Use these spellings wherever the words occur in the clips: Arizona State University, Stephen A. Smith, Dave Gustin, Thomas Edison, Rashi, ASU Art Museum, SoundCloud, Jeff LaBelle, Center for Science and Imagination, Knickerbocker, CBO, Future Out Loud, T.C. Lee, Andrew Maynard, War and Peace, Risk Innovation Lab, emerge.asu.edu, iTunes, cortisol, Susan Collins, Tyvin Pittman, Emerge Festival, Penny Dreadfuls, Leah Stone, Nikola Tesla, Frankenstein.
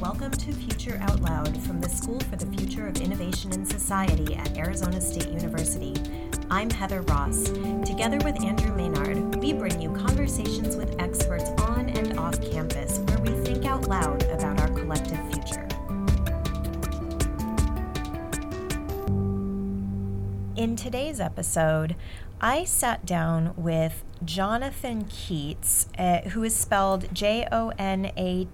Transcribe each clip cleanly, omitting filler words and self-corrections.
Welcome to Future Out Loud from the School for the Future of Innovation and Society at Arizona State University. I'm Heather Ross. Together with Andrew Maynard, we bring you conversations with experts on and off campus where we think out loud about our collective future. In today's episode, I sat down with Jonathan Keats, who is spelled Jonathon, and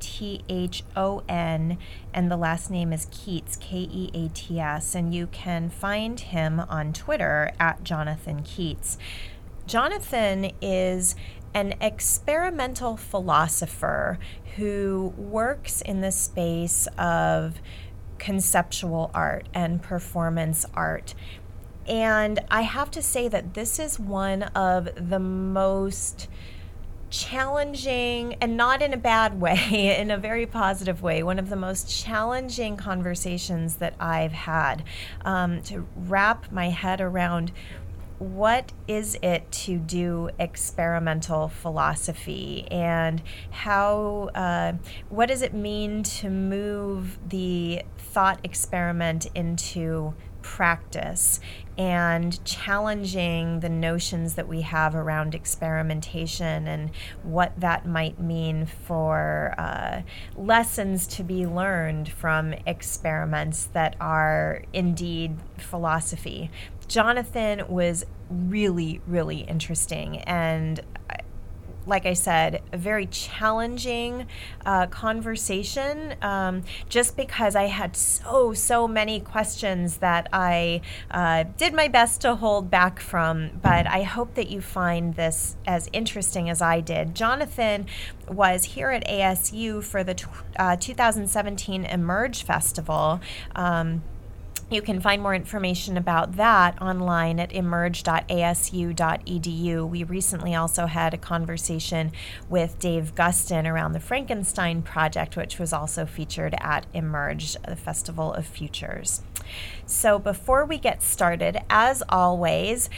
the last name is Keats, Keats, and you can find him on Twitter at Jonathan Keats. Jonathan is an experimental philosopher who works in the space of conceptual art and performance art. And I have to say that this is one of the most challenging, and not in a bad way, in a very positive way, one of the most challenging conversations that I've had to wrap my head around what is it to do experimental philosophy, and how, what does it mean to move the thought experiment into practice and challenging the notions that we have around experimentation and what that might mean for lessons to be learned from experiments that are indeed philosophy. Jonathan was really interesting, and like I said, a very challenging conversation, just because I had so many questions that I did my best to hold back from, but I hope that you find this as interesting as I did. Jonathan was here at ASU for the 2017 Emerge Festival. You can find more information about that online at emerge.asu.edu. We recently also had a conversation with Dave Gustin around the Frankenstein project, which was also featured at Emerge, the Festival of Futures. So before we get started, as always,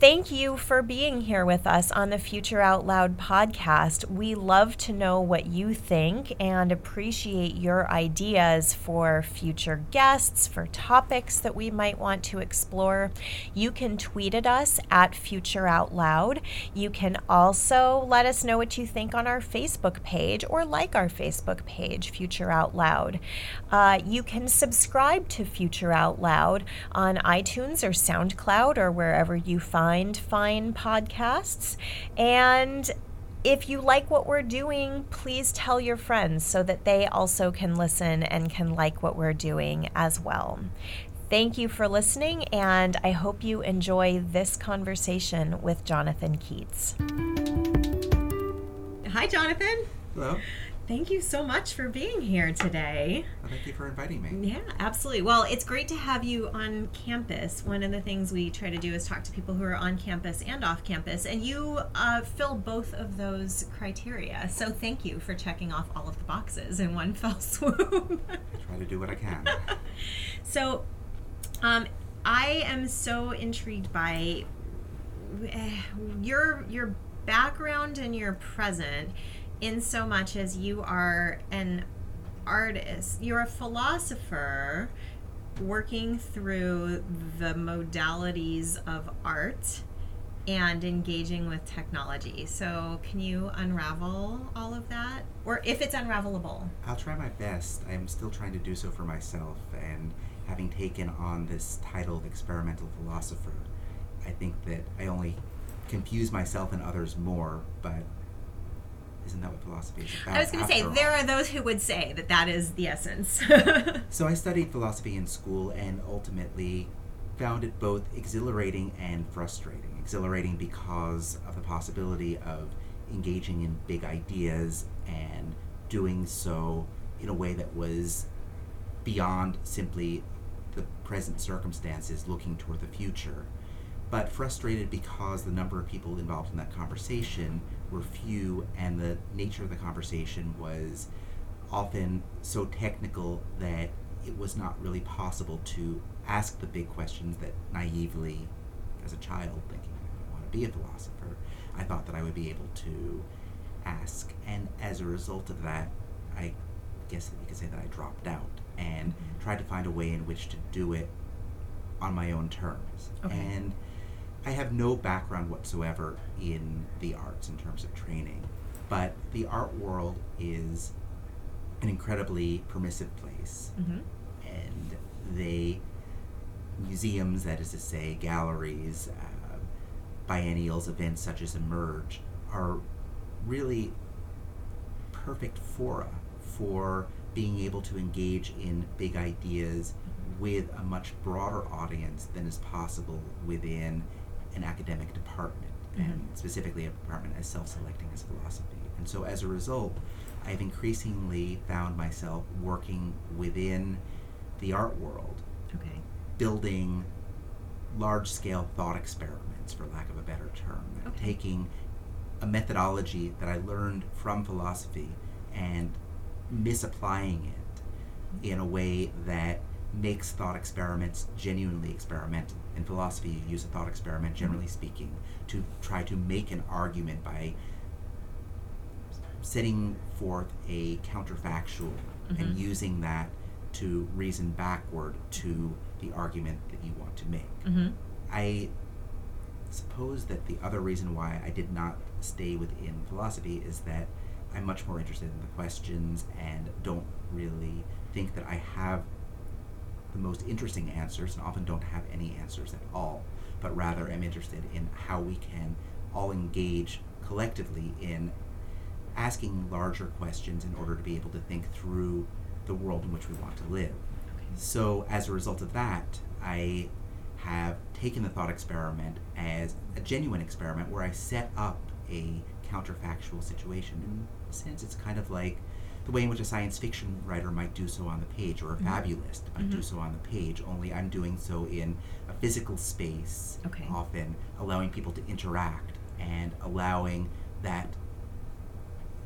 thank you for being here with us on the Future Out Loud podcast. We love to know what you think and appreciate your ideas for future guests, for topics that we might want to explore. You can tweet at us at Future Out Loud. You can also let us know what you think on our Facebook page, or like our Facebook page, Future Out Loud. You can subscribe to Future Out Loud on iTunes or SoundCloud or wherever you find podcasts. And if you like what we're doing, please tell your friends so that they also can listen and can like what we're doing as well. Thank you for listening, and I hope you enjoy this conversation with Jonathan Keats. Hi, Jonathan. Hello. Thank you so much for being here today. Well, thank you for inviting me. Yeah, absolutely. Well, it's great to have you on campus. One of the things we try to do is talk to people who are on campus and off campus, and you fill both of those criteria. So thank you for checking off all of the boxes in one fell swoop. I try to do what I can. So I am so intrigued by your background and your present, in so much as you are an artist. You're a philosopher working through the modalities of art and engaging with technology. So can you unravel all of that? Or if it's unravelable? I'll try my best. I'm still trying to do so for myself. And having taken on this title of experimental philosopher, I think that I only confuse myself and others more, but isn't that what philosophy is about? I was going to say, there are those who would say that that is the essence. So I studied philosophy in school and ultimately found it both exhilarating and frustrating. Exhilarating because of the possibility of engaging in big ideas and doing so in a way that was beyond simply the present circumstances, looking toward the future. But frustrated because the number of people involved in that conversation were few, and the nature of the conversation was often so technical that it was not really possible to ask the big questions that naively, as a child thinking I want to be a philosopher, I thought that I would be able to ask. And as a result of that, I guess you could say that I dropped out and tried to find a way in which to do it on my own terms. Okay. And I have no background whatsoever in the arts in terms of training, but the art world is an incredibly permissive place. Mm-hmm. And museums, that is to say, galleries, biennials, events such as Emerge, are really perfect fora for being able to engage in big ideas with a much broader audience than is possible within an academic department, and specifically a department as self-selecting as philosophy. And so as a result, I've increasingly found myself working within the art world, building large-scale thought experiments, for lack of a better term, and taking a methodology that I learned from philosophy and misapplying it in a way that makes thought experiments genuinely experimental. In philosophy, you use a thought experiment, generally speaking, to try to make an argument by setting forth a counterfactual and using that to reason backward to the argument that you want to make. I suppose that the other reason why I did not stay within philosophy is that I'm much more interested in the questions and don't really think that I have the most interesting answers, and often don't have any answers at all, but rather am interested in how we can all engage collectively in asking larger questions in order to be able to think through the world in which we want to live. So as a result of that, I have taken the thought experiment as a genuine experiment where I set up a counterfactual situation. In a sense, it's kind of like the way in which a science fiction writer might do so on the page, or a fabulist might do so on the page, only I'm doing so in a physical space, often allowing people to interact and allowing that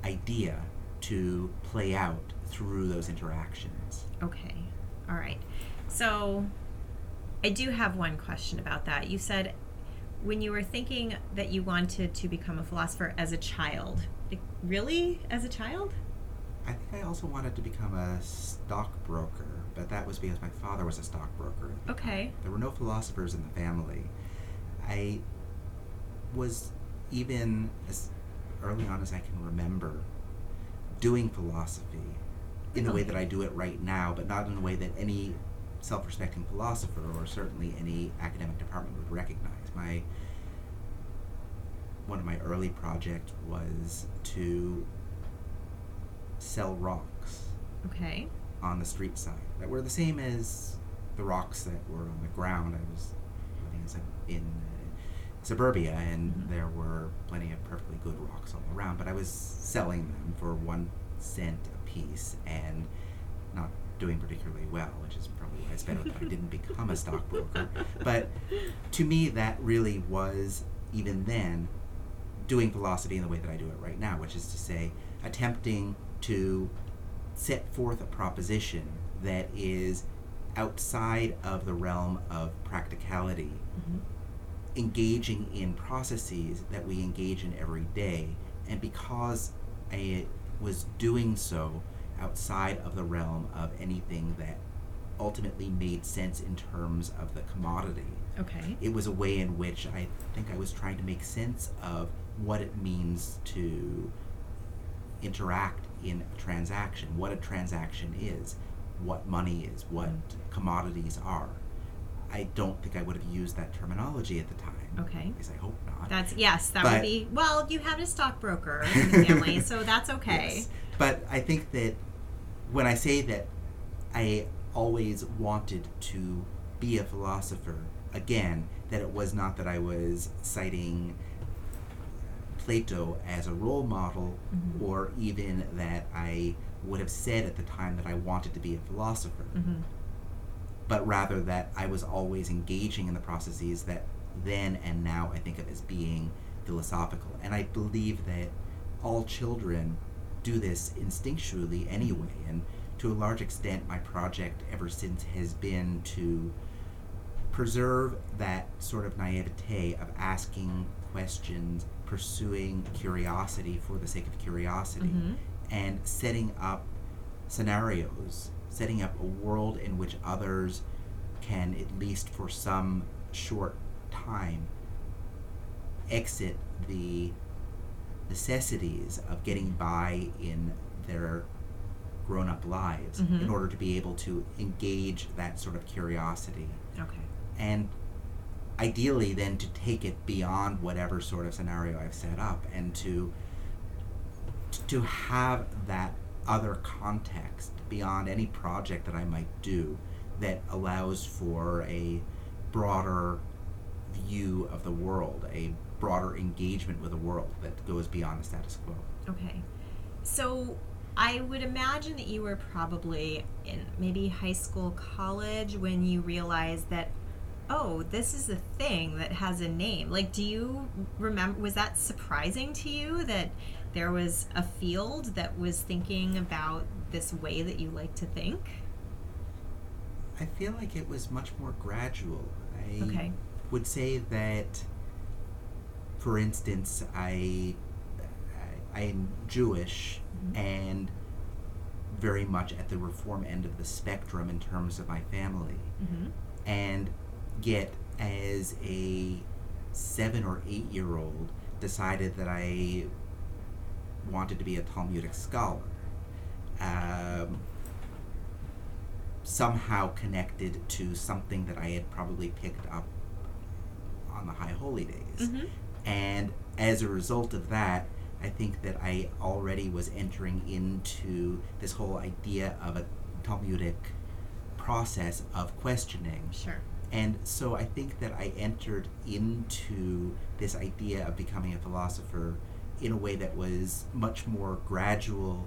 idea to play out through those interactions. Okay, all right. So I do have one question about that. You said when you were thinking that you wanted to become a philosopher as a child, like, really, as a child? I think I also wanted to become a stockbroker, but that was because my father was a stockbroker. Okay. There were no philosophers in the family. I was, even as early on as I can remember, doing philosophy in the way that I do it right now, but not in the way that any self-respecting philosopher or certainly any academic department would recognize. One of my early projects was to sell rocks on the street side that were the same as the rocks that were on the ground. I was living in suburbia, and there were plenty of perfectly good rocks all around, but I was selling them for 1 cent a piece and not doing particularly well, which is probably why it's better that I didn't become a stockbroker. But to me, that really was, even then, doing philosophy in the way that I do it right now, which is to say, attempting to set forth a proposition that is outside of the realm of practicality, engaging in processes that we engage in every day. And because I was doing so outside of the realm of anything that ultimately made sense in terms of the commodity, it was a way in which I think I was trying to make sense of what it means to interact in a transaction, what a transaction is, what money is, what commodities are. I don't think I would have used that terminology at the time. Okay. Because I hope not. That would be, well, you had a stockbroker in the family, so that's okay. Yes. But I think that when I say that I always wanted to be a philosopher, again, that it was not that I was citing Plato as a role model, or even that I would have said at the time that I wanted to be a philosopher, but rather that I was always engaging in the processes that then and now I think of as being philosophical. And I believe that all children do this instinctually anyway, and to a large extent my project ever since has been to preserve that sort of naivete of asking questions, pursuing curiosity for the sake of curiosity, and setting up scenarios, setting up a world in which others can, at least for some short time, exit the necessities of getting by in their grown-up lives in order to be able to engage that sort of curiosity. Okay. And ideally then to take it beyond whatever sort of scenario I've set up and to have that other context beyond any project that I might do that allows for a broader view of the world, a broader engagement with the world that goes beyond the status quo. Okay. So I would imagine that you were probably in maybe high school, college when you realized that, oh, this is a thing that has a name. Like, do you remember, was that surprising to you that there was a field that was thinking about this way that you like to think? I feel like it was much more gradual. I would say that, for instance, I'm Jewish and very much at the reform end of the spectrum in terms of my family. And yet, as a 7 or 8 year old, decided that I wanted to be a Talmudic scholar. Somehow connected to something that I had probably picked up on the High Holy Days. And as a result of that, I think that I already was entering into this whole idea of a Talmudic process of questioning. Sure. And so I think that I entered into this idea of becoming a philosopher in a way that was much more gradual,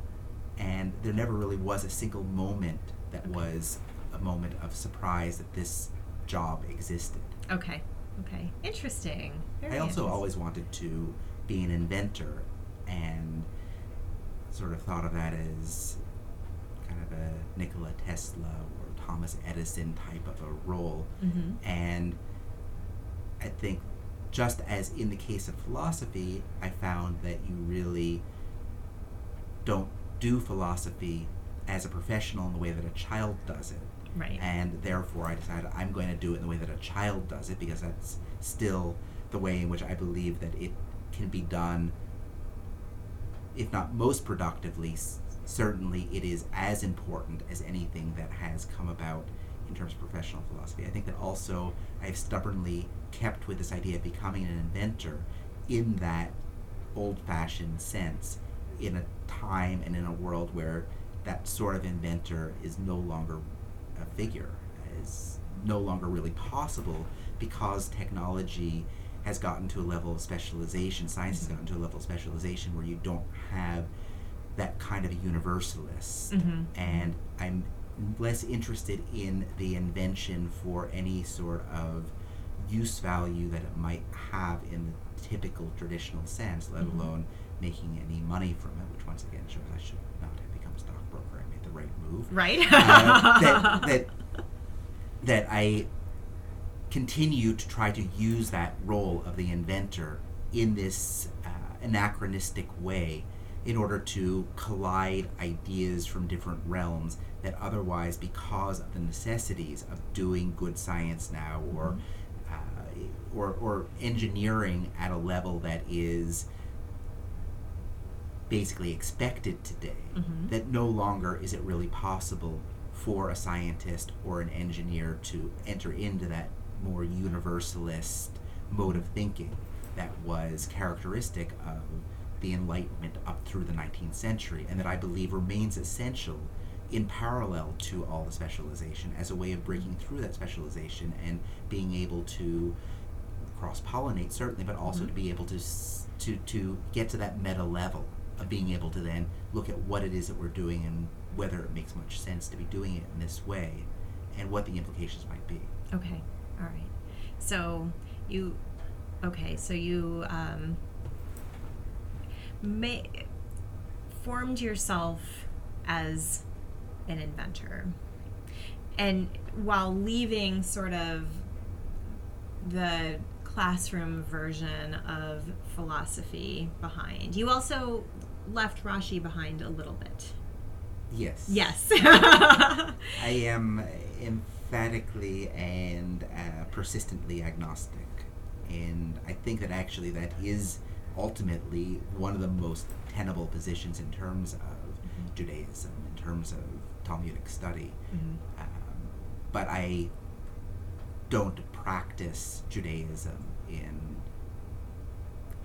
and there never really was a single moment that was a moment of surprise that this job existed. Okay. Interesting. Very interesting. Always wanted to be an inventor, and sort of thought of that as kind of a Nikola Tesla or Thomas Edison type of a role. And I think just as in the case of philosophy, I found that you really don't do philosophy as a professional in the way that a child does it. Right. And therefore I decided I'm going to do it in the way that a child does it, because that's still the way in which I believe that it can be done, if not most productively, certainly it is as important as anything that has come about in terms of professional philosophy. I think that also I've stubbornly kept with this idea of becoming an inventor in that old-fashioned sense, in a time and in a world where that sort of inventor is no longer a figure, is no longer really possible, because technology has gotten to a level of specialization, science has gotten to a level of specialization where you don't have that kind of a universalist. And I'm less interested in the invention for any sort of use value that it might have in the typical traditional sense, let alone making any money from it, which once again shows I should not have become a stockbroker. I made the right move. Right. that I continue to try to use that role of the inventor in this anachronistic way in order to collide ideas from different realms that otherwise, because of the necessities of doing good science now, or engineering at a level that is basically expected today, that no longer is it really possible for a scientist or an engineer to enter into that more universalist mode of thinking that was characteristic of the Enlightenment up through the 19th century, and that I believe remains essential in parallel to all the specialization as a way of breaking through that specialization and being able to cross-pollinate, certainly, but also to be able to get to that meta level of being able to then look at what it is that we're doing and whether it makes much sense to be doing it in this way and what the implications might be. Okay. All right. So you formed yourself as an inventor, and while leaving sort of the classroom version of philosophy behind, you also left Rashi behind a little bit. Yes. Yes. I am emphatically and persistently agnostic. And I think that actually that is ultimately one of the most tenable positions in terms of mm-hmm. Judaism, in terms of Talmudic study. Mm-hmm. But I don't practice Judaism in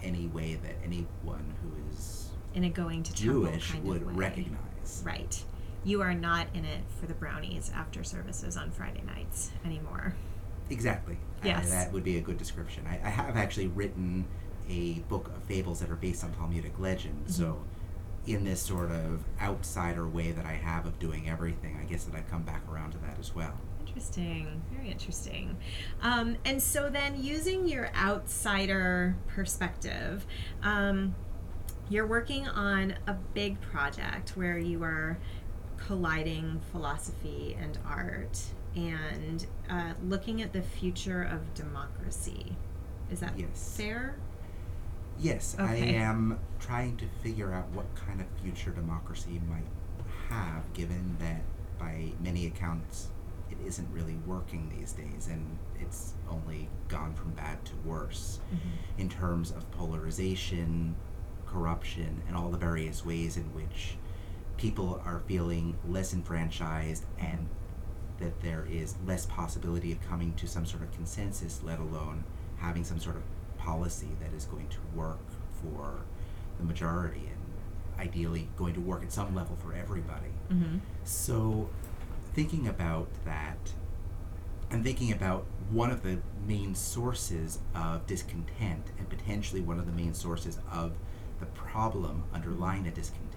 any way that anyone who is in a going to Jewish kind of would way. Recognize. Right. You are not in it for the brownies after services on Friday nights anymore. Exactly. Yes. That would be a good description. I have actually written a book of fables that are based on Talmudic legend. Mm-hmm. So in this sort of outsider way that I have of doing everything, I guess that I've come back around to that as well. Interesting. Very interesting. And so then using your outsider perspective, you're working on a big project where you are colliding philosophy and art and looking at the future of democracy. Is that fair? Yes, okay. I am trying to figure out what kind of future democracy might have, given that by many accounts it isn't really working these days, and it's only gone from bad to worse mm-hmm. in terms of polarization, corruption, and all the various ways in which people are feeling less enfranchised and that there is less possibility of coming to some sort of consensus, let alone having some sort of policy that is going to work for the majority and ideally going to work at some level for everybody. Mm-hmm. So thinking about that, I'm thinking about one of the main sources of discontent and potentially one of the main sources of the problem underlying the discontent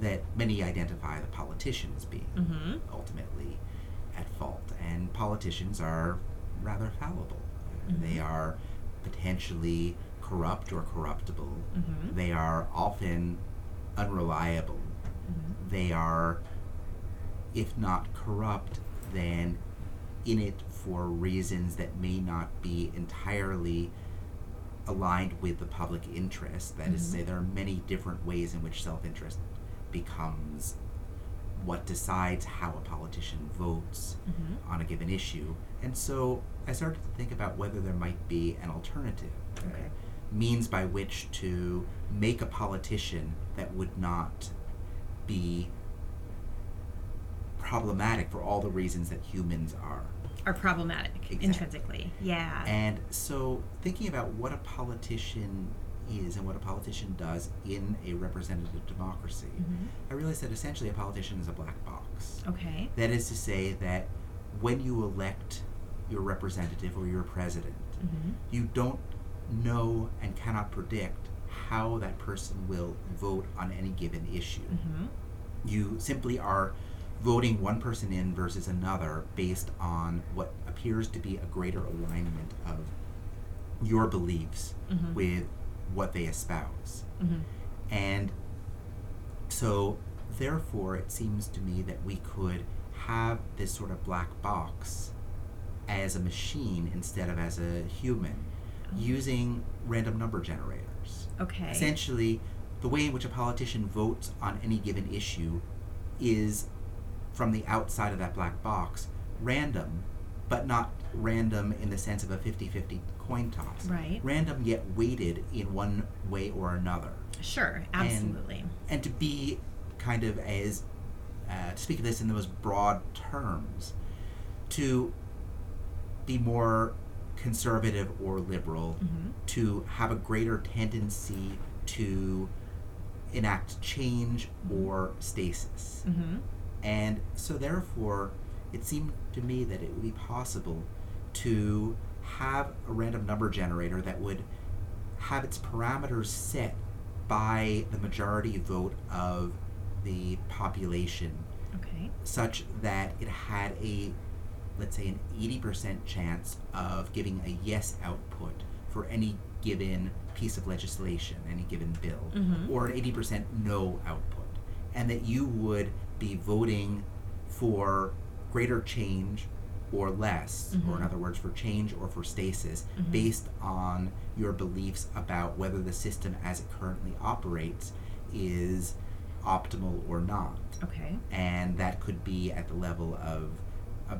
that many identify the politicians being mm-hmm. ultimately at fault. And politicians are rather fallible. Mm-hmm. They are potentially corrupt or corruptible. Mm-hmm. They are often unreliable. Mm-hmm. They are, if not corrupt, then in it for reasons that may not be entirely aligned with the public interest. That mm-hmm. is to say, there are many different ways in which self-interest becomes what decides how a politician votes mm-hmm. on a given issue. And so I started to think about whether there might be an alternative, okay. Means by which to make a politician that would not be problematic for all the reasons that humans are. Are problematic, exactly. Intrinsically, yeah. And so thinking about what a politician is and what a politician does in a representative democracy, mm-hmm. I realized that essentially a politician is a black box. Okay. That is to say that when you elect your representative or your president, mm-hmm. you don't know and cannot predict how that person will vote on any given issue. Mm-hmm. You simply are voting one person in versus another based on what appears to be a greater alignment of your beliefs mm-hmm. with what they espouse. Mm-hmm. And so therefore it seems to me that we could have this sort of black box as a machine instead of as a human, mm-hmm. using random number generators. Okay. Essentially, the way in which a politician votes on any given issue is, from the outside of that black box, random, but not random in the sense of a 50-50 coin toss. Right. Random yet weighted in one way or another. Sure, absolutely. And to be kind of as, to speak of this in the most broad terms, to be more conservative or liberal, mm-hmm. to have a greater tendency to enact change or stasis. Mm-hmm. And so therefore, it seemed to me that it would be possible to have a random number generator that would have its parameters set by the majority vote of the population, okay. such that it had a, let's say, an 80% chance of giving a yes output for any given piece of legislation, any given bill, mm-hmm. or an 80% no output, and that you would be voting for greater change or less, mm-hmm. or in other words, for change or for stasis, mm-hmm. based on your beliefs about whether the system as it currently operates is optimal or not. Okay. And that could be at the level of a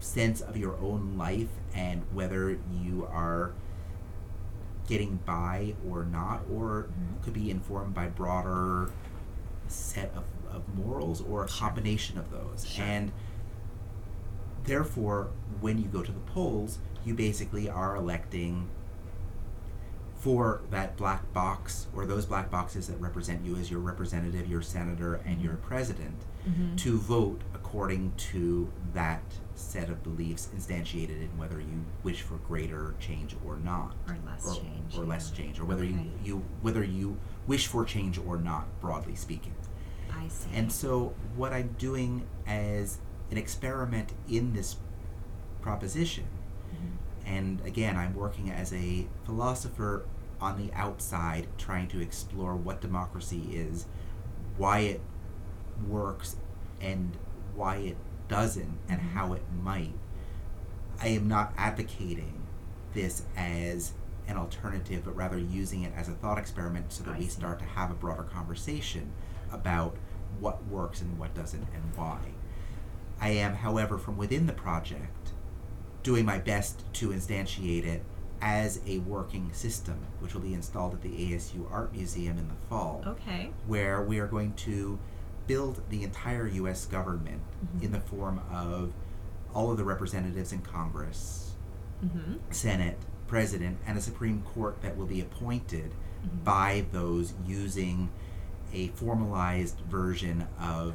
sense of your own life and whether you are getting by or not, or mm-hmm. could be informed by broader set of morals or a combination of those. Sure. And therefore, when you go to the polls, you basically are electing for that black box or those black boxes that represent you as your representative, your senator, and your president mm-hmm. to vote according to that set of beliefs instantiated in whether you wish for greater change or not. Or less change. Or less change. Or whether you wish for change or not, broadly speaking. I see. And so what I'm doing as an experiment in this proposition, and again, I'm working as a philosopher on the outside, trying to explore what democracy is, why it works, and why it doesn't, and how it might. I am not advocating this as an alternative, but rather using it as a thought experiment so that we start to have a broader conversation about what works and what doesn't and why. I am, however, from within the project, doing my best to instantiate it as a working system, which will be installed at the ASU Art Museum in the fall. Okay. Where we are going to build the entire U.S. government mm-hmm. in the form of all of the representatives in Congress, mm-hmm. Senate, President, and a Supreme Court that will be appointed mm-hmm. by those using a formalized version of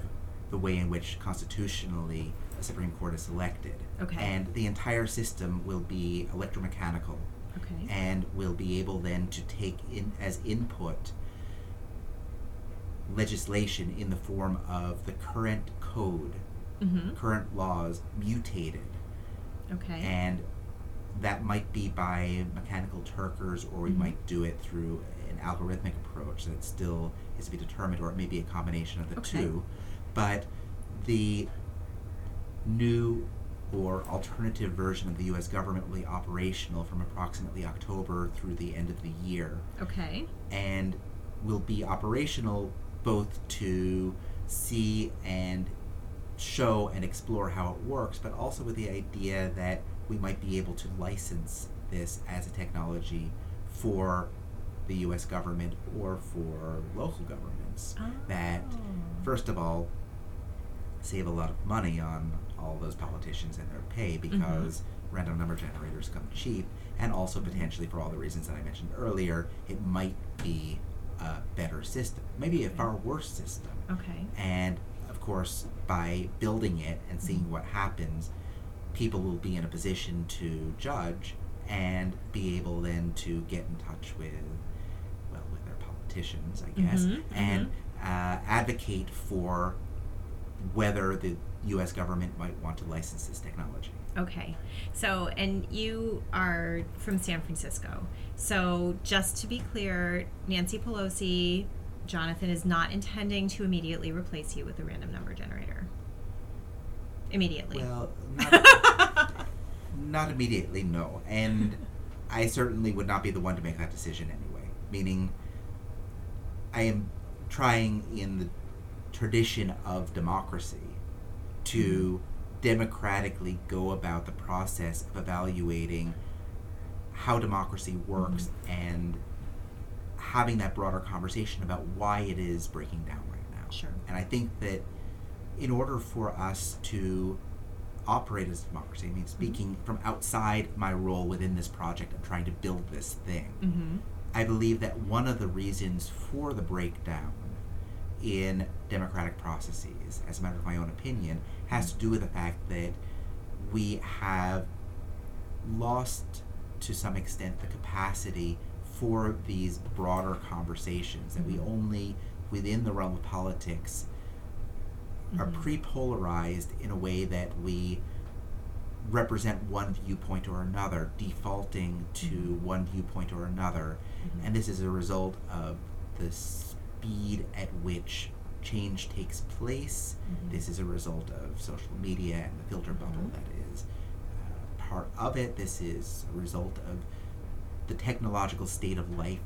the way in which constitutionally the Supreme Court is selected. Okay. And the entire system will be electromechanical. Okay. And we'll be able then to take in as input legislation in the form of the current code, mm-hmm. current laws mutated. Okay. And that might be by mechanical turkers, or we mm-hmm. might do it through an algorithmic approach that still is to be determined, or it may be a combination of the okay. two. But the new or alternative version of the U.S. government will be operational from approximately October through the end of the year. Okay. And will be operational both to see and show and explore how it works, but also with the idea that we might be able to license this as a technology for the U.S. government or for local governments. Oh. That, first of all, save a lot of money on all those politicians and their pay, because mm-hmm. random number generators come cheap, and also potentially, for all the reasons that I mentioned earlier, it might be a better system, maybe a far worse system. Okay. And of course, by building it and seeing mm-hmm. what happens, people will be in a position to judge and be able then to get in touch with their politicians, I guess, mm-hmm. and advocate for whether the U.S. government might want to license this technology. Okay. So, and you are from San Francisco. So, just to be clear, Nancy Pelosi, Jonathan, is not intending to immediately replace you with a random number generator. Immediately. Well, not immediately, no. And I certainly would not be the one to make that decision anyway. Meaning, I am trying in the tradition of democracy to democratically go about the process of evaluating how democracy works mm-hmm. and having that broader conversation about why it is breaking down right now. Sure. And I think that in order for us to operate as democracy, I mean, speaking mm-hmm. from outside my role within this project of trying to build this thing, mm-hmm. I believe that one of the reasons for the breakdown in democratic processes, as a matter of my own opinion, has to do with the fact that we have lost, to some extent, the capacity for these broader conversations, that we only, within the realm of politics, mm-hmm. are pre-polarized in a way that we represent one viewpoint or another, defaulting to mm-hmm. one viewpoint or another, mm-hmm. and this is a result of this speed at which change takes place. Mm-hmm. This is a result of social media and the filter bubble mm-hmm. that is part of it. This is a result of the technological state of life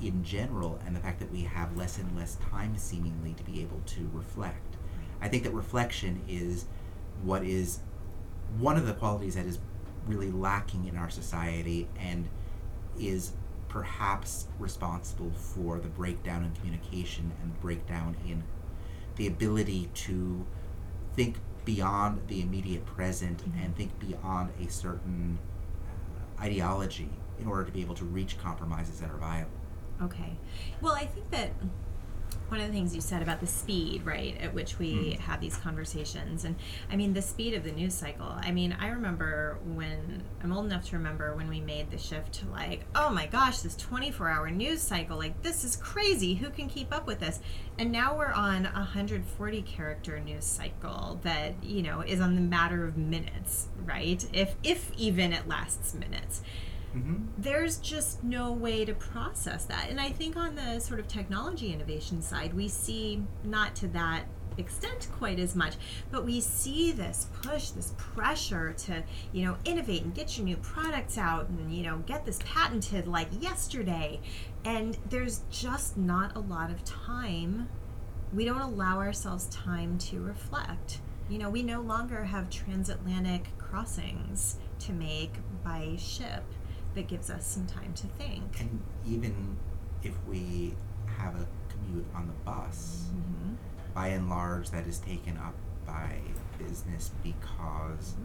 in general, and the fact that we have less and less time seemingly to be able to reflect. I think that reflection is what is one of the qualities that is really lacking in our society and is perhaps responsible for the breakdown in communication and breakdown in the ability to think beyond the immediate present and think beyond a certain ideology in order to be able to reach compromises that are viable. Okay. Well, I think that one of the things you said about the speed, right, at which we have these conversations, and I mean the speed of the news cycle. I mean, I remember when I'm old enough to remember when we made the shift to like, oh my gosh, this 24-hour news cycle, like this is crazy. Who can keep up with this? And now we're on a 140-character news cycle that, you know, is on the matter of minutes, right? If even it lasts minutes. There's just no way to process that. And I think on the sort of technology innovation side, we see not to that extent quite as much, but we see this push, this pressure to, you know, innovate and get your new products out and, you know, get this patented like yesterday. And there's just not a lot of time. We don't allow ourselves time to reflect. You know, we no longer have transatlantic crossings to make by ship. That gives us some time to think. And even if we have a commute on the bus, by and large that is taken up by business because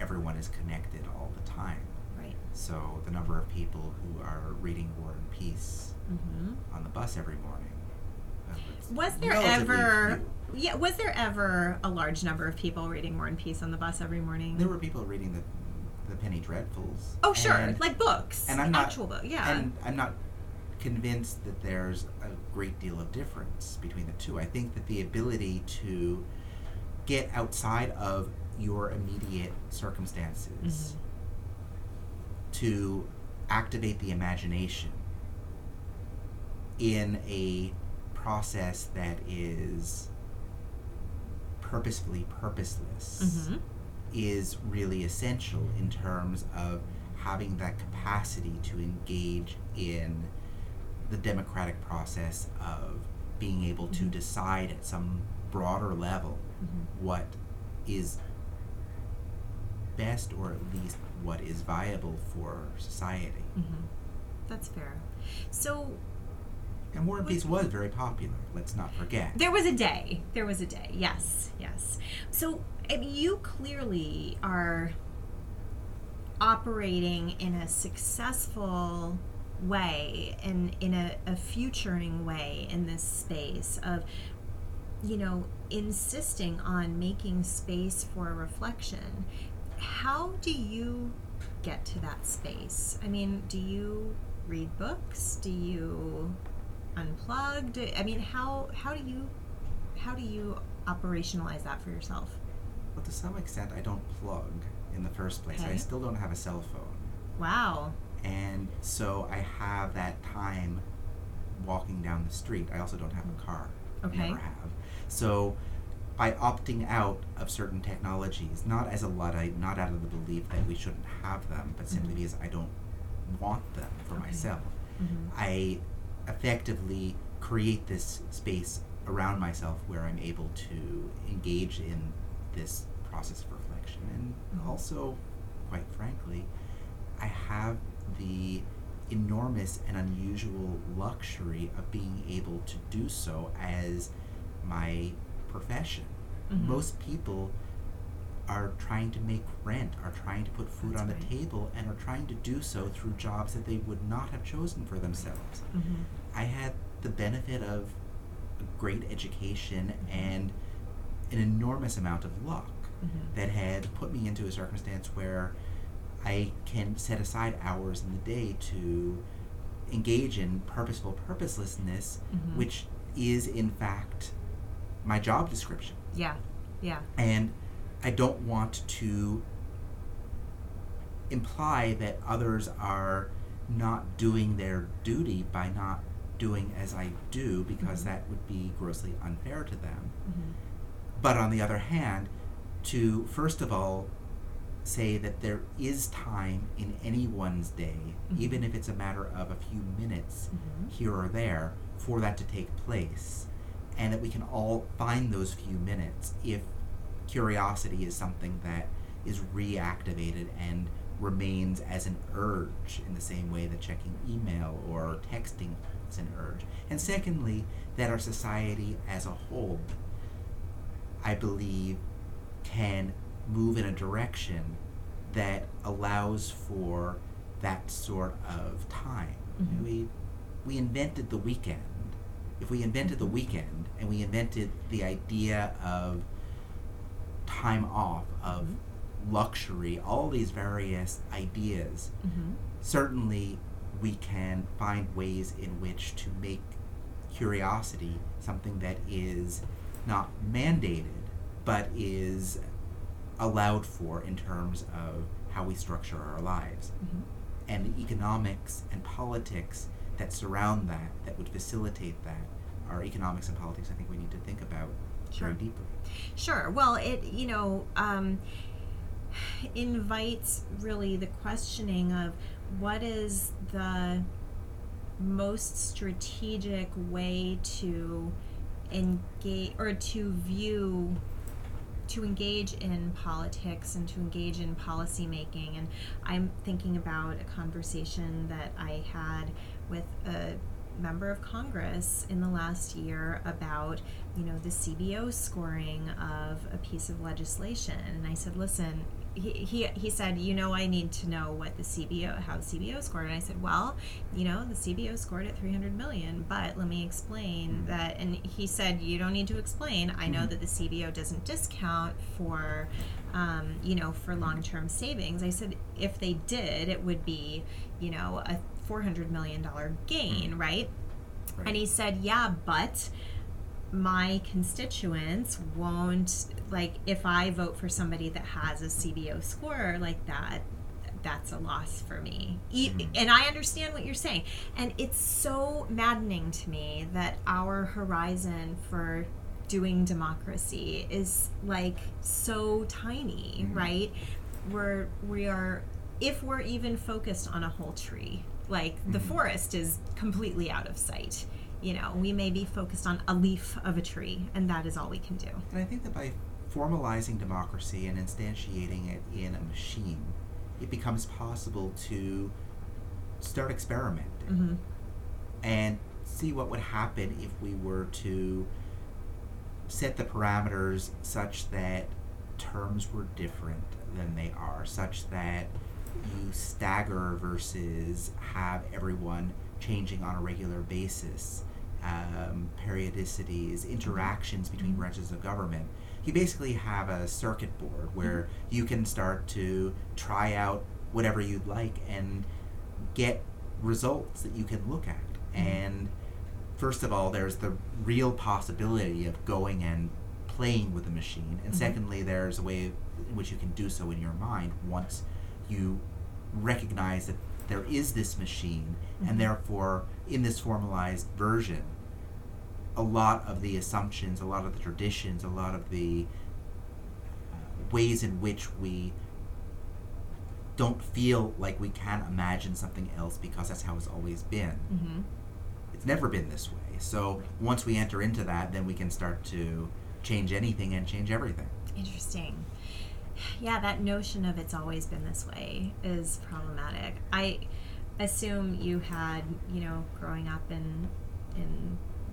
everyone is connected all the time. Right. So the number of people who are reading War and Peace on the bus every morning. Was there ever a large number of people reading War and Peace on the bus every morning? There were people reading the Penny Dreadfuls. Oh, sure. Like books. And actual books, yeah. And I'm not convinced that there's a great deal of difference between the two. I think that the ability to get outside of your immediate circumstances, to activate the imagination in a process that is purposefully purposeless, is really essential in terms of having that capacity to engage in the democratic process of being able to decide at some broader level what is best, or at least what is viable for society. That's fair. So, and War and Peace was very popular, let's not forget. There was a day, yes. So I mean, you clearly are operating in a successful way and in a futuring way in this space of, you know, insisting on making space for reflection. How do you get to that space? I mean, do you read books? Do you unplugged? I mean, how do you operationalize that for yourself? Well, to some extent, I don't plug in the first place. Okay. I still don't have a cell phone. Wow. And so I have that time walking down the street. I also don't have a car. Okay. Never have. So by opting out of certain technologies, not as a Luddite, not out of the belief that we shouldn't have them, but simply because I don't want them for myself, I effectively create this space around myself where I'm able to engage in this process of reflection. And also, quite frankly, I have the enormous and unusual luxury of being able to do so as my profession. Most people are trying to make rent, are trying to put food on the table, and are trying to do so through jobs that they would not have chosen for themselves. I had the benefit of a great education and an enormous amount of luck that had put me into a circumstance where I can set aside hours in the day to engage in purposeful purposelessness, which is in fact my job description. Yeah. And I don't want to imply that others are not doing their duty by not doing as I do, because that would be grossly unfair to them. But on the other hand, to first of all say that there is time in anyone's day, mm-hmm. even if it's a matter of a few minutes mm-hmm. here or there, for that to take place, and that we can all find those few minutes if curiosity is something that is reactivated and remains as an urge in the same way that checking email or texting is an urge. And secondly, that our society as a whole, I believe, can move in a direction that allows for that sort of time. Mm-hmm. We invented the weekend. If we invented the weekend and we invented the idea of time off, of mm-hmm. luxury, all these various ideas, mm-hmm. certainly we can find ways in which to make curiosity something that is not mandated, but is allowed for in terms of how we structure our lives. Mm-hmm. And the economics and politics that surround that, that would facilitate that, are economics and politics I think we need to think about sure. very deeply. Sure. Well, it, you know, invites really the questioning of what is the most strategic way to engage or to engage in politics and to engage in policy making. And I'm thinking about a conversation that I had with a member of Congress in the last year about, you know, the CBO scoring of a piece of legislation. And I said, listen, he said, you know, I need to know what the CBO, how the CBO scored. And I said, well, you know, the CBO scored at 300 million, but let me explain mm-hmm. that. And he said, you don't need to explain. I know mm-hmm. that the CBO doesn't discount for, you know, for long-term savings. I said, if they did, it would be, you know, a $400 million gain, mm-hmm. right? And he said, yeah, but my constituents won't, like, if I vote for somebody that has a CBO score like that, that's a loss for me. Mm-hmm. And I understand what you're saying. And it's so maddening to me that our horizon for doing democracy is, like, so tiny, mm-hmm. right? We are, if we're even focused on a whole tree, like, the mm-hmm. forest is completely out of sight. You know, we may be focused on a leaf of a tree, and that is all we can do. And I think that by formalizing democracy and instantiating it in a machine, it becomes possible to start experimenting mm-hmm. and see what would happen if we were to set the parameters such that terms were different than they are, such that you stagger versus have everyone changing on a regular basis, periodicities, interactions between mm-hmm. branches of government. You basically have a circuit board where mm-hmm. you can start to try out whatever you'd like and get results that you can look at. Mm-hmm. And first of all, there's the real possibility of going and playing with the machine. And mm-hmm. secondly, there's a way in which you can do so in your mind once you recognize that there is this machine, mm-hmm. and therefore, in this formalized version, a lot of the assumptions, a lot of the traditions, a lot of the ways in which we don't feel like we can imagine something else because that's how it's always been. Mm-hmm. It's never been this way. So once we enter into that, then we can start to change anything and change everything. Interesting. Yeah, that notion of it's always been this way is problematic. I assume you had, you know, growing up in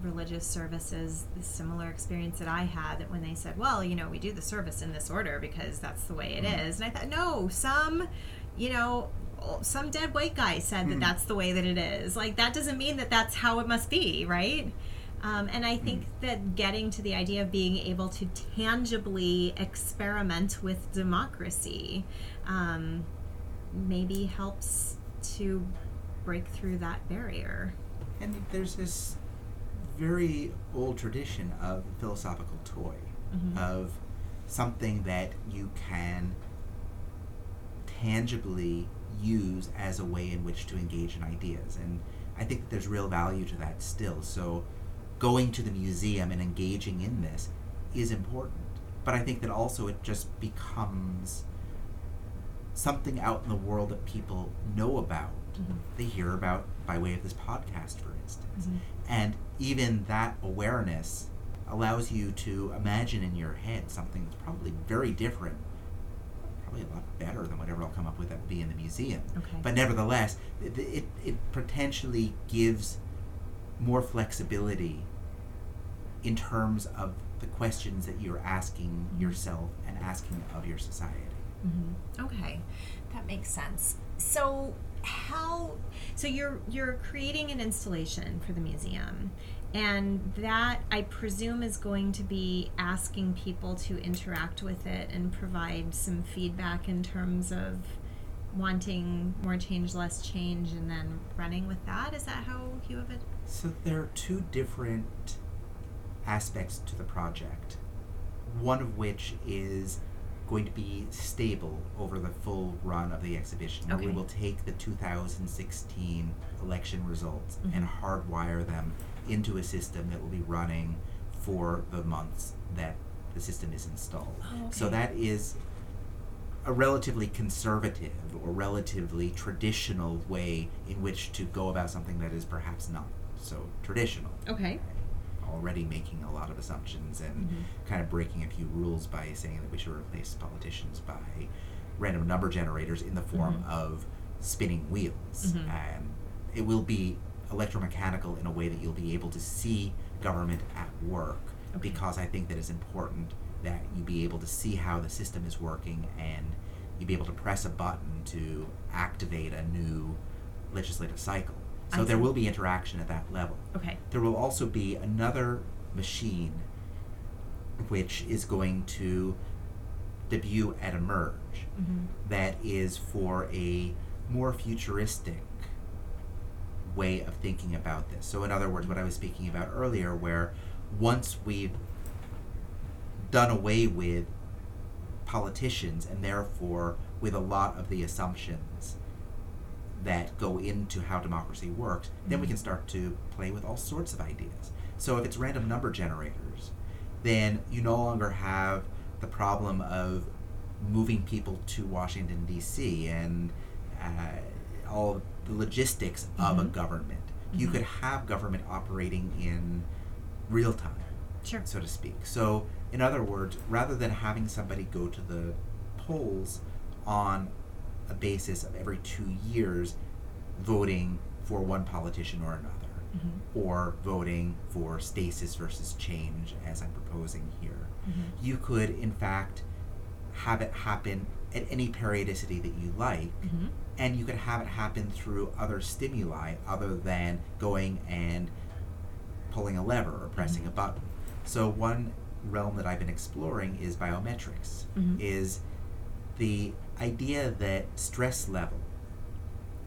religious services, the similar experience that I had, that when they said, well, you know, we do the service in this order because that's the way it mm-hmm. is. And I thought, no, some dead white guy said mm-hmm. that that's the way that it is. Like, that doesn't mean that that's how it must be, right? And I think mm-hmm. that getting to the idea of being able to tangibly experiment with democracy maybe helps to break through that barrier. And there's this very old tradition of the philosophical toy, mm-hmm. of something that you can tangibly use as a way in which to engage in ideas. And I think that there's real value to that still. So going to the museum and engaging in this is important. But I think that also it just becomes something out in the world that people know about, mm-hmm. they hear about by way of this podcast, for instance. Mm-hmm. And even that awareness allows you to imagine in your head something that's probably very different, probably a lot better than whatever I'll come up with that would be in the museum. Okay. But nevertheless, it potentially gives more flexibility in terms of the questions that you're asking yourself and asking of your society. Mm-hmm. Okay, that makes sense. So you're creating an installation for the museum, and that I presume is going to be asking people to interact with it and provide some feedback in terms of wanting more change, less change, and then running with that. Is that how you have it? So there are two different aspects to the project, one of which is going to be stable over the full run of the exhibition. Okay. We will take the 2016 election results mm-hmm. and hardwire them into a system that will be running for the months that the system is installed. Oh, okay. So that is a relatively conservative or relatively traditional way in which to go about something that is perhaps not so traditional. Okay. Already making a lot of assumptions and mm-hmm. kind of breaking a few rules by saying that we should replace politicians by random number generators in the form mm-hmm. of spinning wheels. Mm-hmm. It will be electromechanical in a way that you'll be able to see government at work, okay. because I think that it's important that you be able to see how the system is working and you be able to press a button to activate a new legislative cycle. So there will be interaction at that level. Okay. There will also be another machine which is going to debut at Emerge mm-hmm. that is for a more futuristic way of thinking about this. So in other words, what I was speaking about earlier, where once we've done away with politicians and therefore with a lot of the assumptions that go into how democracy works, then we can start to play with all sorts of ideas. So if it's random number generators, then you no longer have the problem of moving people to Washington, D.C. and all the logistics mm-hmm. of a government. Mm-hmm. You could have government operating in real time, sure. so to speak. So in other words, rather than having somebody go to the polls on a basis of every 2 years voting for one politician or another, mm-hmm. or voting for stasis versus change, as I'm proposing here. Mm-hmm. You could, in fact, have it happen at any periodicity that you like, mm-hmm. and you could have it happen through other stimuli other than going and pulling a lever or pressing mm-hmm. a button. So one realm that I've been exploring is biometrics, mm-hmm. is the idea that stress level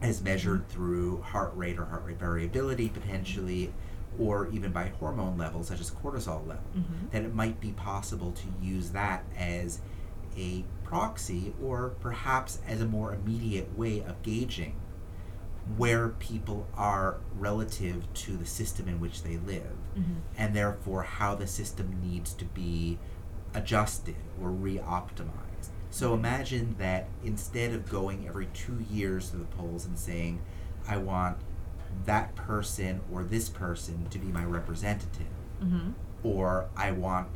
as measured through heart rate or heart rate variability potentially, or even by hormone levels such as cortisol level, mm-hmm. that it might be possible to use that as a proxy or perhaps as a more immediate way of gauging where people are relative to the system in which they live, mm-hmm. and therefore how the system needs to be adjusted or re-optimized. So imagine that instead of going every 2 years to the polls and saying, I want that person or this person to be my representative, mm-hmm. or I want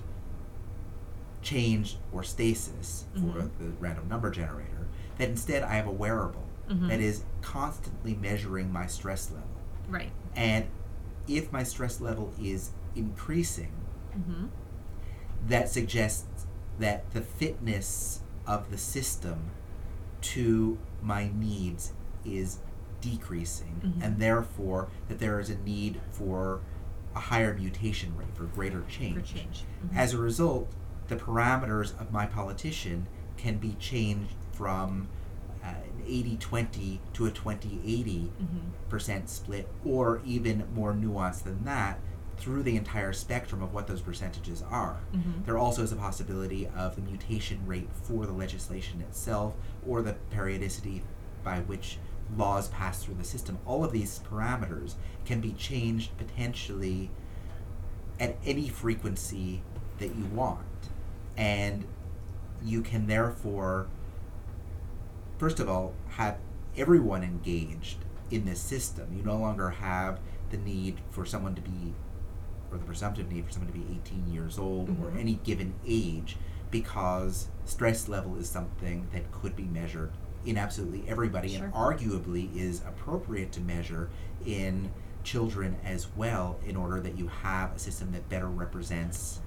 change or stasis mm-hmm. for the random number generator, that instead I have a wearable mm-hmm. that is constantly measuring my stress level. Right. And if my stress level is increasing, mm-hmm. that suggests that the fitness of the system to my needs is decreasing, mm-hmm. and therefore that there is a need for a higher mutation rate, for greater change. Mm-hmm. As a result, the parameters of my politician can be changed from an 80-20 to a 20-80% mm-hmm. split, or even more nuanced than that, through the entire spectrum of what those percentages are. Mm-hmm. There also is a possibility of the mutation rate for the legislation itself or the periodicity by which laws pass through the system. All of these parameters can be changed potentially at any frequency that you want. And you can therefore first of all, have everyone engaged in this system. You no longer have the need for someone to be, or the presumptive need for someone to be 18 years old mm-hmm. or any given age, because stress level is something that could be measured in absolutely everybody sure. and arguably is appropriate to measure in children as well, in order that you have a system that better represents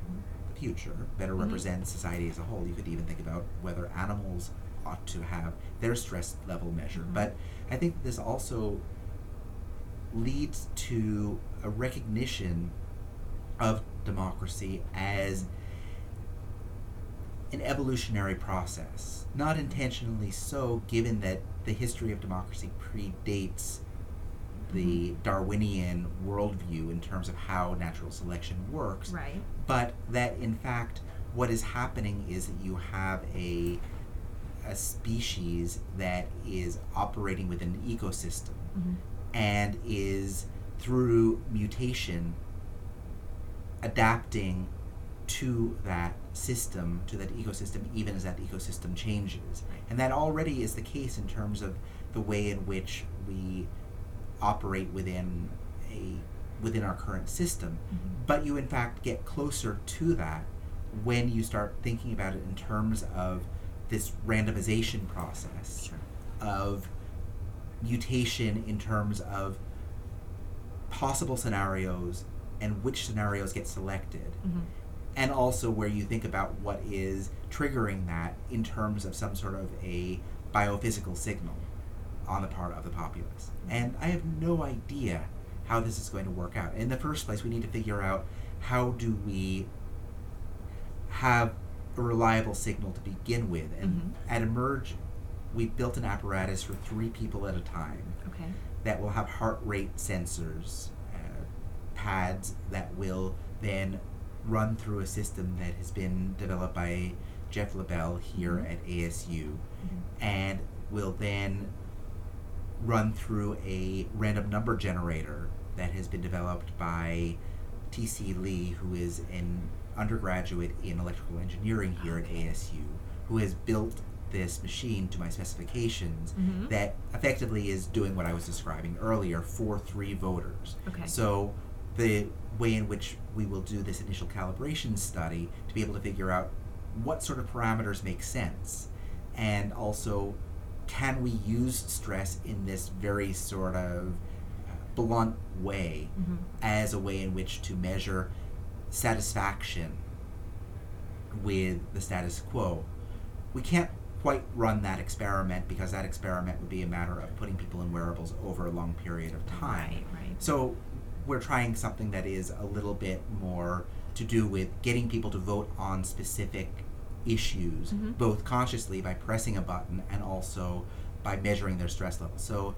the future, better mm-hmm. represents society as a whole. You could even think about whether animals ought to have their stress level measured. Mm-hmm. But I think this also leads to a recognition of democracy as an evolutionary process. Not intentionally so, given that the history of democracy predates the Darwinian worldview in terms of how natural selection works. Right. But that, in fact, what is happening is that you have a species that is operating within an ecosystem mm-hmm. and is, through mutation, adapting to that system, to that ecosystem, even as that ecosystem changes. And that already is the case in terms of the way in which we operate within our current system. Mm-hmm. But you in fact get closer to that when you start thinking about it in terms of this randomization process sure. of mutation, in terms of possible scenarios and which scenarios get selected. Mm-hmm. And also where you think about what is triggering that in terms of some sort of a biophysical signal on the part of the populace. And I have no idea how this is going to work out. In the first place, we need to figure out, how do we have a reliable signal to begin with? And mm-hmm. at Emerge, we built an apparatus for 3 people at a time okay. that will have heart rate sensors, pads that will then run through a system that has been developed by Jeff LaBelle here mm-hmm. at ASU mm-hmm. and will then run through a random number generator that has been developed by T.C. Lee, who is an undergraduate in electrical engineering here okay. at ASU, who has built this machine to my specifications mm-hmm. that effectively is doing what I was describing earlier for 3 voters. Okay. So the way in which we will do this initial calibration study to be able to figure out what sort of parameters make sense, and also, can we use stress in this very sort of blunt way mm-hmm. as a way in which to measure satisfaction with the status quo? We can't quite run that experiment, because that experiment would be a matter of putting people in wearables over a long period of time. Right. So we're trying something that is a little bit more to do with getting people to vote on specific issues, mm-hmm. both consciously by pressing a button and also by measuring their stress level. So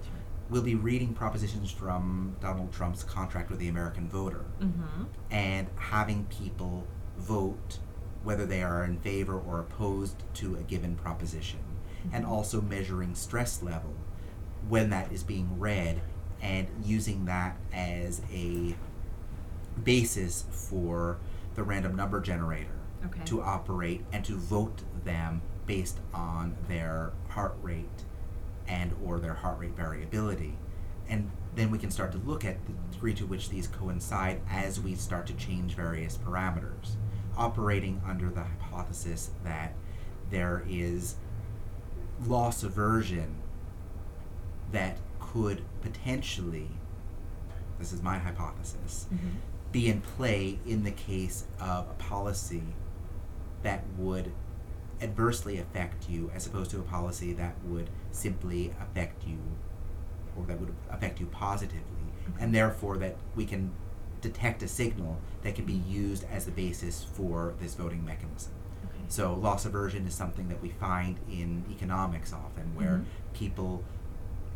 we'll be reading propositions from Donald Trump's Contract with the American Voter mm-hmm. and having people vote whether they are in favor or opposed to a given proposition, mm-hmm. and also measuring stress level when that is being read, and using that as a basis for the random number generator okay. to operate and to vote them based on their heart rate and or their heart rate variability. And then we can start to look at the degree to which these coincide as we start to change various parameters, operating under the hypothesis that there is loss aversion that could potentially, this is my hypothesis, mm-hmm. be in play in the case of a policy that would adversely affect you, as opposed to a policy that would simply affect you, or that would affect you positively, mm-hmm. and therefore that we can detect a signal that can be used as the basis for this voting mechanism. Okay. So loss aversion is something that we find in economics often, where mm-hmm. people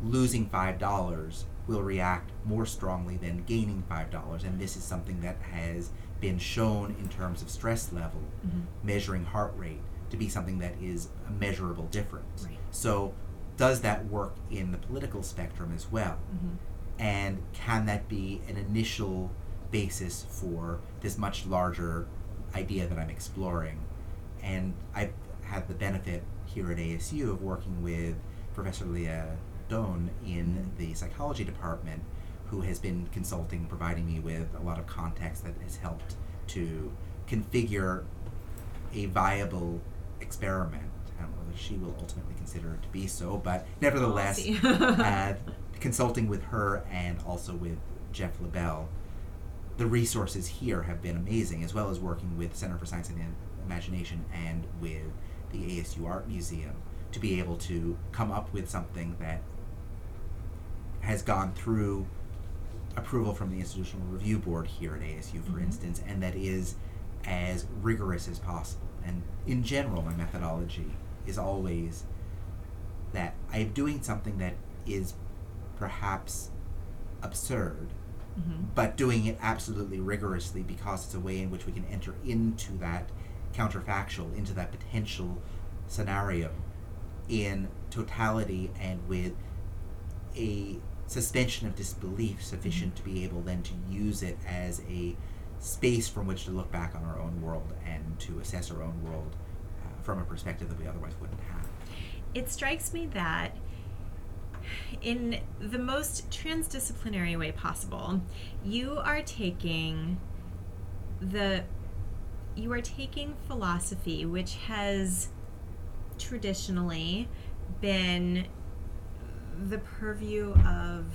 losing $5 will react more strongly than gaining $5, and this is something that has been shown in terms of stress level, mm-hmm. measuring heart rate, to be something that is a measurable difference. Right. So does that work in the political spectrum as well? Mm-hmm. And can that be an initial basis for this much larger idea that I'm exploring? And I've had the benefit here at ASU of working with Professor Leah Stone in the psychology department, who has been consulting, providing me with a lot of context that has helped to configure a viable experiment. I don't know whether she will ultimately consider it to be so, but nevertheless, consulting with her and also with Jeff LaBelle, the resources here have been amazing, as well as working with Center for Science and Imagination and with the ASU Art Museum to be able to come up with something that has gone through approval from the Institutional Review Board here at ASU, for instance, and that is as rigorous as possible. And in general, my methodology is always that I'm doing something that is perhaps absurd, but doing it absolutely rigorously, because it's a way in which we can enter into that counterfactual, into that potential scenario in totality and with a suspension of disbelief sufficient to be able then to use it as a space from which to look back on our own world and to assess our own world from a perspective that we otherwise wouldn't have. It strikes me that in the most transdisciplinary way possible, you are taking philosophy, which has traditionally been the purview of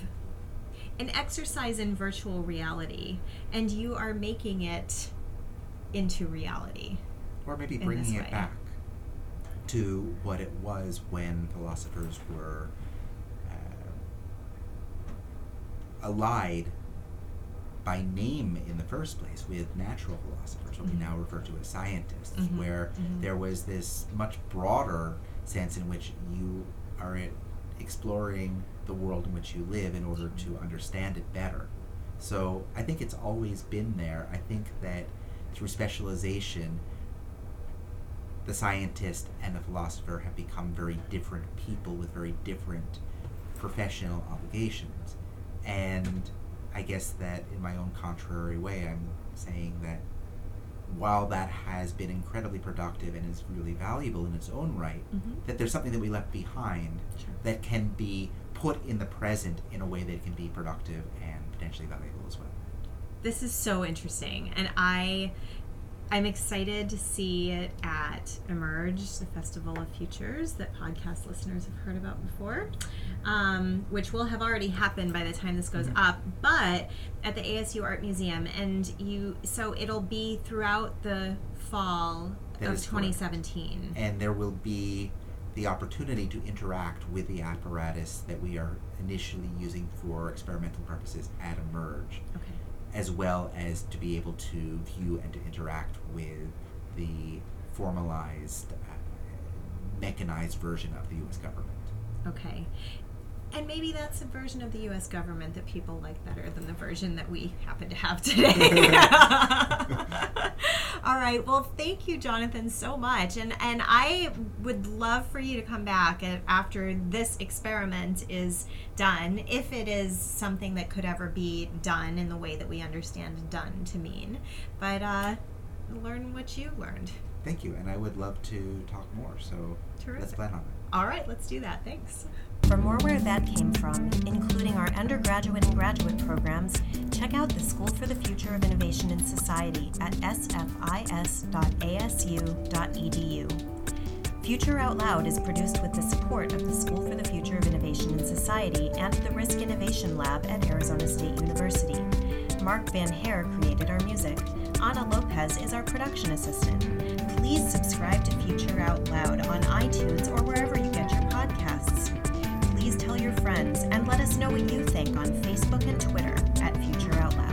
an exercise in virtual reality, and you are making it into reality. Or maybe bringing it back to what it was when philosophers were allied by name in the first place with natural philosophers, what we now refer to as scientists, where there was this much broader sense in which you are exploring the world in which you live in order to understand it better. So I think it's always been there. I think that through specialization, the scientist and the philosopher have become very different people with very different professional obligations. And I guess that in my own contrary way, I'm saying that while that has been incredibly productive and is really valuable in its own right, that there's something that we left behind that can be put in the present in a way that can be productive and potentially valuable as well. This is so interesting, and I'm excited to see it at Emerge, the Festival of Futures that podcast listeners have heard about before, which will have already happened by the time this goes up, but at the ASU Art Museum, and so it'll be throughout the fall of 2017. Correct. And there will be the opportunity to interact with the apparatus that we are initially using for experimental purposes at Emerge. Okay. As well as to be able to view and to interact with the formalized, mechanized version of the U.S. government. Okay. And maybe that's a version of the U.S. government that people like better than the version that we happen to have today. All right. Well, thank you, Jonathan, so much. And I would love for you to come back after this experiment is done, if it is something that could ever be done in the way that we understand done to mean. But learn what you learned. Thank you. And I would love to talk more. So terrific. Let's plan on it. All right. Let's do that. Thanks. For more where that came from, including our undergraduate and graduate programs, check out the School for the Future of Innovation in Society at sfis.asu.edu. Future Out Loud is produced with the support of the School for the Future of Innovation in Society and the Risk Innovation Lab at Arizona State University. Mark Van Hare created our music. Anna Lopez is our production assistant. Please subscribe to Future Out Loud on iTunes or wherever you get your podcasts. Please tell your friends and let us know what you think on Facebook and Twitter at Future Out Loud.